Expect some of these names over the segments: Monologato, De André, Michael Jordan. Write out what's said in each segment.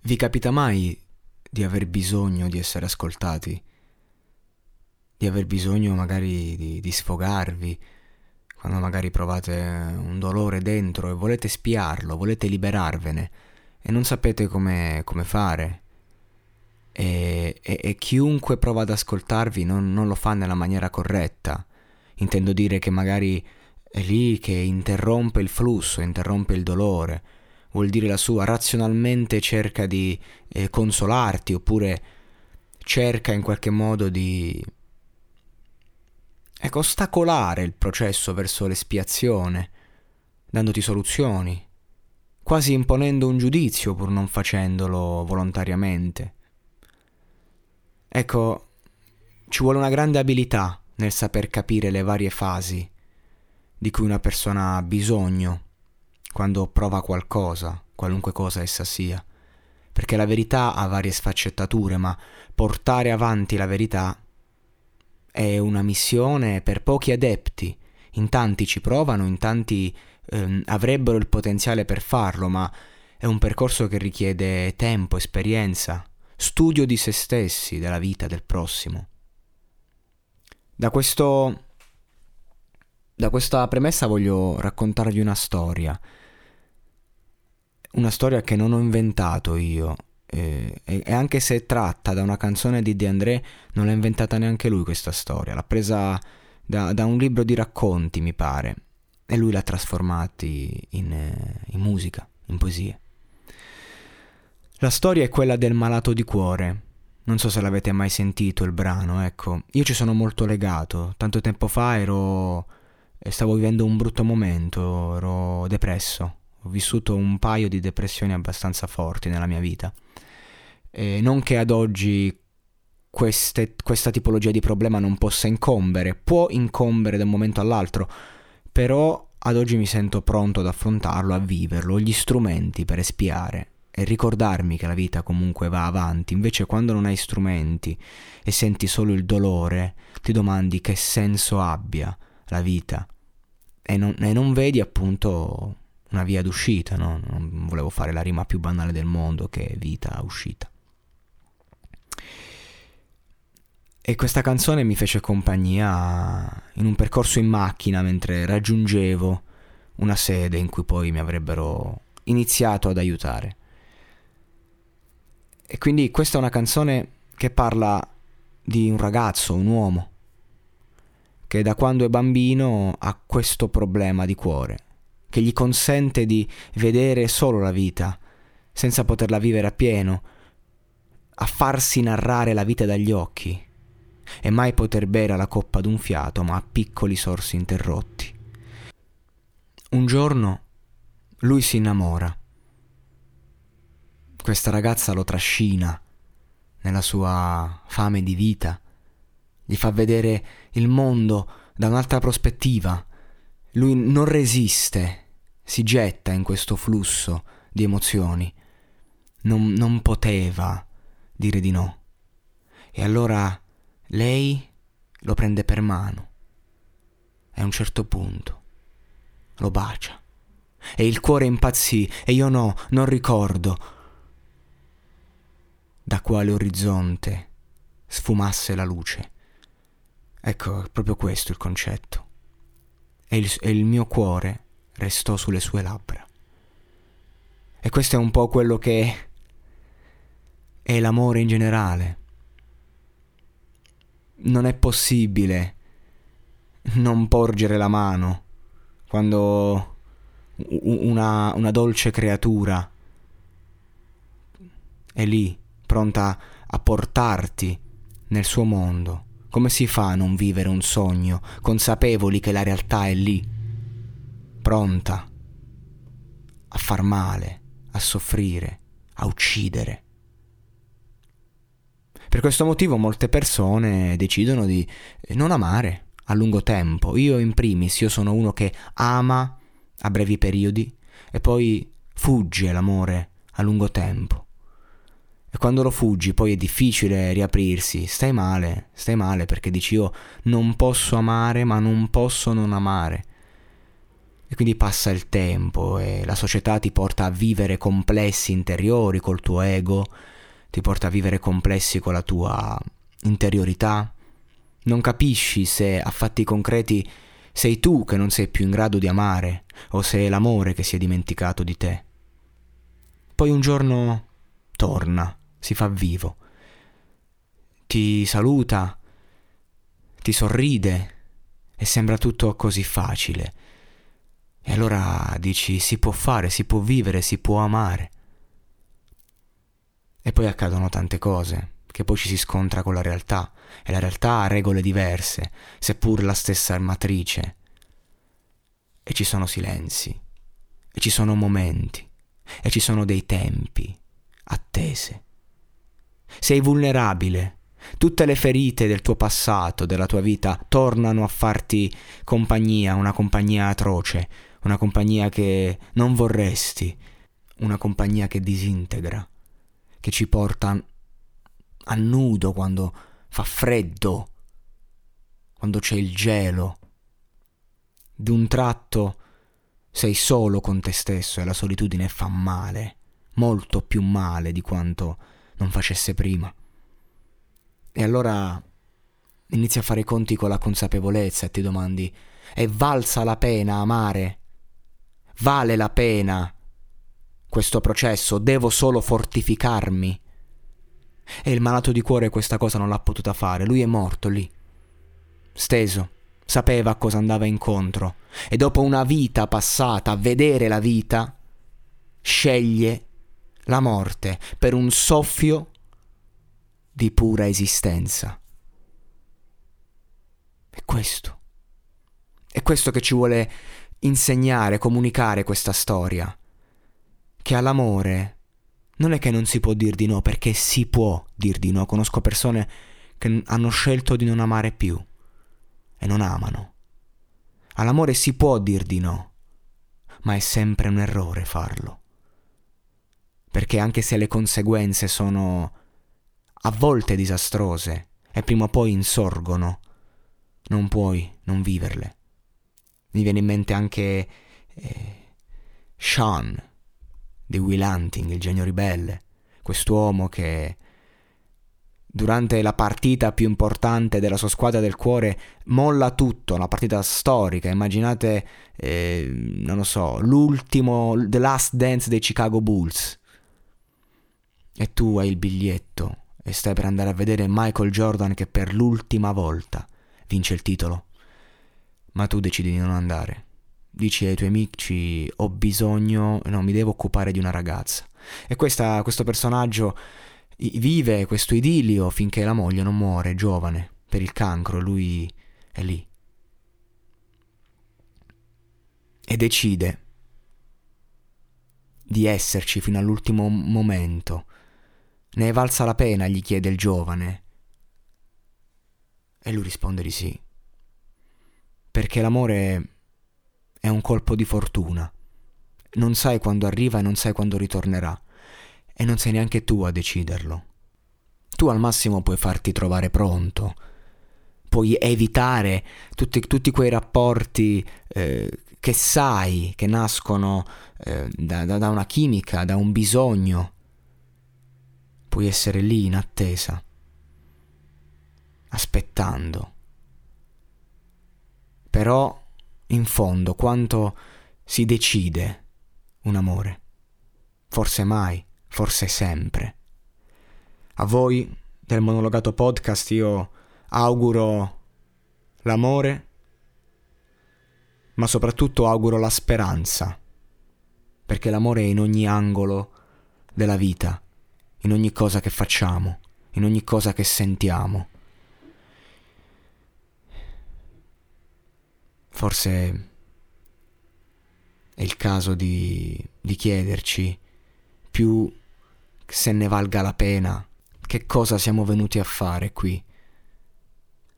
Vi capita mai di aver bisogno di essere ascoltati? Di aver bisogno magari di sfogarvi, quando magari provate un dolore dentro e volete spiarlo, volete liberarvene e non sapete come fare. E chiunque prova ad ascoltarvi non lo fa nella maniera corretta. Intendo dire che magari è lì che interrompe il flusso, interrompe il dolore. Vuol dire la sua, razionalmente cerca di consolarti, oppure cerca in qualche modo di ostacolare il processo verso l'espiazione, dandoti soluzioni, quasi imponendo un giudizio pur non facendolo volontariamente. Ci vuole una grande abilità nel saper capire le varie fasi di cui una persona ha bisogno quando prova qualcosa, qualunque cosa essa sia, perché la verità ha varie sfaccettature, ma portare avanti la verità è una missione per pochi adepti. In tanti ci provano, in tanti avrebbero il potenziale per farlo, ma è un percorso che richiede tempo, esperienza, studio di se stessi, della vita, del prossimo. Da questa premessa voglio raccontarvi una storia che non ho inventato io, e anche se tratta da una canzone di De André, non l'ha inventata neanche lui questa storia, l'ha presa da un libro di racconti, mi pare, e lui l'ha trasformati in musica, in poesie. La storia è quella del malato di cuore. Non so se l'avete mai sentito il brano, io ci sono molto legato. Tanto tempo fa stavo vivendo un brutto momento, ero depresso, ho vissuto un paio di depressioni abbastanza forti nella mia vita, e non che ad oggi questa tipologia di problema non possa incombere, può incombere da un momento all'altro, però ad oggi mi sento pronto ad affrontarlo, a viverlo, ho gli strumenti per espiare e ricordarmi che la vita comunque va avanti. Invece quando non hai strumenti e senti solo il dolore, ti domandi che senso abbia la vita e non vedi appunto una via d'uscita, no? Non volevo fare la rima più banale del mondo, che è vita uscita. E questa canzone mi fece compagnia in un percorso in macchina mentre raggiungevo una sede in cui poi mi avrebbero iniziato ad aiutare. E quindi questa è una canzone che parla di un ragazzo, un uomo, che da quando è bambino ha questo problema di cuore, che gli consente di vedere solo la vita, senza poterla vivere appieno, a farsi narrare la vita dagli occhi, e mai poter bere alla coppa d'un fiato, ma a piccoli sorsi interrotti. Un giorno lui si innamora. Questa ragazza lo trascina nella sua fame di vita, gli fa vedere il mondo da un'altra prospettiva. Lui non resiste, si getta in questo flusso di emozioni non poteva dire di no. E allora lei lo prende per mano e a un certo punto lo bacia. E il cuore impazzì e io non ricordo da quale orizzonte sfumasse la luce. Ecco, è proprio questo il concetto. E il mio cuore restò sulle sue labbra. E questo è un po' quello che è l'amore in generale. Non è possibile non porgere la mano quando una dolce creatura è lì, pronta a portarti nel suo mondo. Come si fa a non vivere un sogno, consapevoli che la realtà è lì, pronta a far male, a soffrire, a uccidere? Per questo motivo molte persone decidono di non amare a lungo tempo. Io in primis, io sono uno che ama a brevi periodi e poi fugge l'amore a lungo tempo. E quando lo fuggi poi è difficile riaprirsi, stai male perché dici io non posso amare ma non posso non amare. E quindi passa il tempo e la società ti porta a vivere complessi interiori col tuo ego, ti porta a vivere complessi con la tua interiorità. Non capisci se a fatti concreti sei tu che non sei più in grado di amare o se è l'amore che si è dimenticato di te. Poi un giorno torna, si fa vivo, ti saluta, ti sorride e sembra tutto così facile. E allora dici si può fare, si può vivere, si può amare. E poi accadono tante cose, che poi ci si scontra con la realtà, e la realtà ha regole diverse, seppur la stessa matrice. E ci sono silenzi, e ci sono momenti, e ci sono dei tempi, attese. Sei vulnerabile. Tutte le ferite del tuo passato, della tua vita, tornano a farti compagnia, una compagnia atroce, una compagnia che non vorresti, una compagnia che disintegra, che ci porta a nudo quando fa freddo, quando c'è il gelo. D'un tratto sei solo con te stesso e la solitudine fa male. Molto più male di quanto non facesse prima. E allora inizi a fare i conti con la consapevolezza e ti domandi: è valsa la pena amare? Vale la pena questo processo? Devo solo fortificarmi? E il malato di cuore questa cosa non l'ha potuta fare. Lui è morto lì, steso. Sapeva a cosa andava incontro. E dopo una vita passata a vedere la vita, sceglie la morte per un soffio di pura esistenza. È questo che ci vuole insegnare, comunicare questa storia, che all'amore non è che non si può dir di no, perché si può dir di no. Conosco persone che hanno scelto di non amare più e non amano. All'amore si può dir di no, ma è sempre un errore farlo. Perché anche se le conseguenze sono a volte disastrose e prima o poi insorgono, non puoi non viverle. Mi viene in mente anche Sean di Will Hunting, il genio ribelle, quest'uomo che durante la partita più importante della sua squadra del cuore molla tutto, una partita storica. Immaginate, The Last Dance dei Chicago Bulls. E tu hai il biglietto e stai per andare a vedere Michael Jordan che per l'ultima volta vince il titolo. Ma tu decidi di non andare. Dici ai tuoi amici: mi devo occupare di una ragazza. E questo personaggio vive questo idillio finché la moglie non muore giovane per il cancro. Lui è lì. E decide di esserci fino all'ultimo momento. Ne è valsa la pena? Gli chiede il giovane. E lui risponde di sì. Perché l'amore è un colpo di fortuna. Non sai quando arriva e non sai quando ritornerà. e non sei neanche tu a deciderlo. Tu al massimo puoi farti trovare pronto, puoi evitare tutti quei rapporti che sai che nascono da una chimica, da un bisogno. Puoi essere lì in attesa, aspettando. Però in fondo quanto si decide un amore? Forse mai, forse sempre. A voi del Monologato Podcast io auguro l'amore, ma soprattutto auguro la speranza, perché l'amore è in ogni angolo della vita, in ogni cosa che facciamo, in ogni cosa che sentiamo. Forse è il caso di chiederci, più se ne valga la pena, che cosa siamo venuti a fare qui,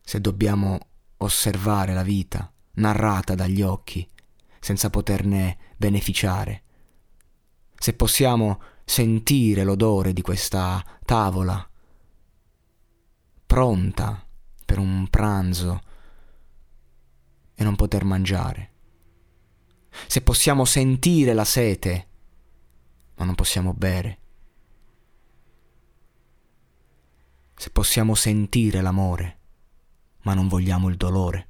se dobbiamo osservare la vita narrata dagli occhi senza poterne beneficiare, se possiamo sentire l'odore di questa tavola pronta per un pranzo e non poter mangiare, se possiamo sentire la sete ma non possiamo bere, se possiamo sentire l'amore ma non vogliamo il dolore.